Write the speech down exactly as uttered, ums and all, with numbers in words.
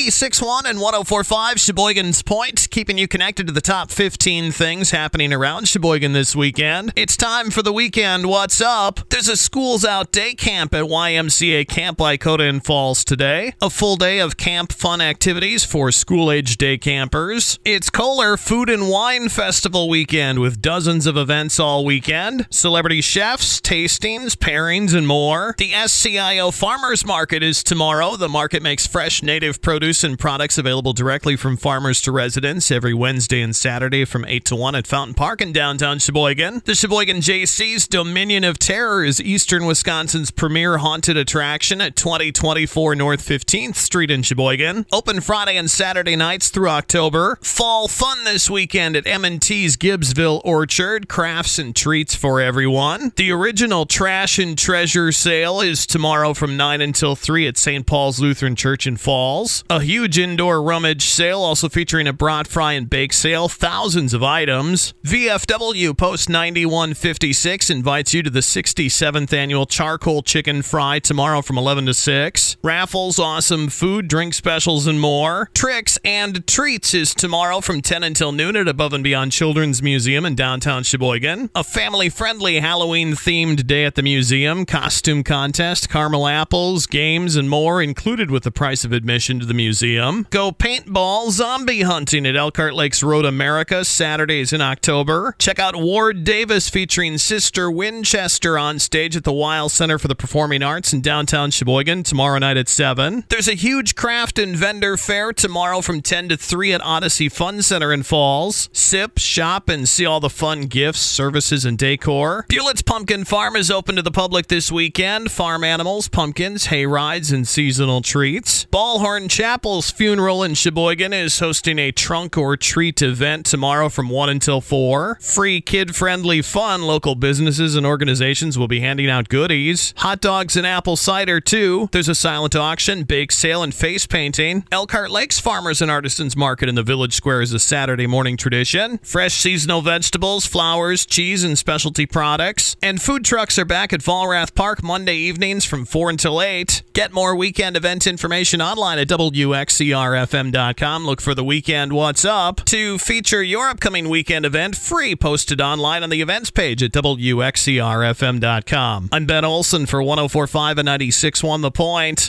ninety-six point one and one oh four point five Sheboygan's Point, keeping you connected to the top fifteen things happening around Sheboygan this weekend. It's time for the weekend What's Up. There's a Schools Out Day Camp at Y M C A Camp Y-Koda in Falls today. A full day of camp fun activities for school-age day campers. It's Kohler Food and Wine Festival weekend with dozens of events all weekend. Celebrity chefs, tastings, pairings, and more. The S C I O Farmers Market is tomorrow. The market makes fresh native produce and products available directly from farmers to residents every Wednesday and Saturday from eight to one at Fountain Park in downtown Sheboygan. The Sheboygan Jaycees Dominion of Terror is eastern Wisconsin's premier haunted attraction at twenty twenty-four North fifteenth Street in Sheboygan. Open Friday and Saturday nights through October. Fall fun this weekend at M and T's Gibbsville Orchard. Crafts and treats for everyone. The original Trash and Treasure sale is tomorrow from nine until three at Saint Paul's Lutheran Church in Falls. A huge indoor rummage sale also featuring a brat fry and bake sale. Thousands of items. V F W Post ninety-one fifty-six invites you to the sixty-seventh annual charcoal chicken fry tomorrow from eleven to six. Raffles, awesome food, drink specials, and more. Tricks and Treats is tomorrow from ten until noon at Above and Beyond Children's Museum in downtown Sheboygan. A family-friendly Halloween-themed day at the museum. Costume contest, caramel apples, games, and more included with the price of admission to the museum. Go paintball zombie hunting at Elkhart Lakes Road America Saturdays in October. Check out Ward Davis featuring Sister Winchester on stage at the Weill Center for the Performing Arts in downtown Sheboygan tomorrow night at seven. There's a huge craft and vendor fair tomorrow from ten to three at Odyssey Fun Center in Falls. Sip, shop, and see all the fun gifts, services, and decor. Bulitz Pumpkin Farm is open to the public this weekend. Farm animals, pumpkins, hay rides, and seasonal treats. Ballhorn Chap. Apple's Funeral in Sheboygan is hosting a trunk or treat event tomorrow from one until four. Free kid-friendly fun. Local businesses and organizations will be handing out goodies. Hot dogs and apple cider, too. There's a silent auction, bake sale, and face painting. Elkhart Lakes Farmers and Artisans Market in the Village Square is a Saturday morning tradition. Fresh seasonal vegetables, flowers, cheese, and specialty products. And food trucks are back at Fallrath Park Monday evenings from four until eight. Get more weekend event information online at W X C R F M dot com. Look for the Weekend What's Up. To feature your upcoming weekend event, free, posted online on the events page at W X C R F M dot com. I'm Ben Olson for one oh four point five and ninety-six point one The Point.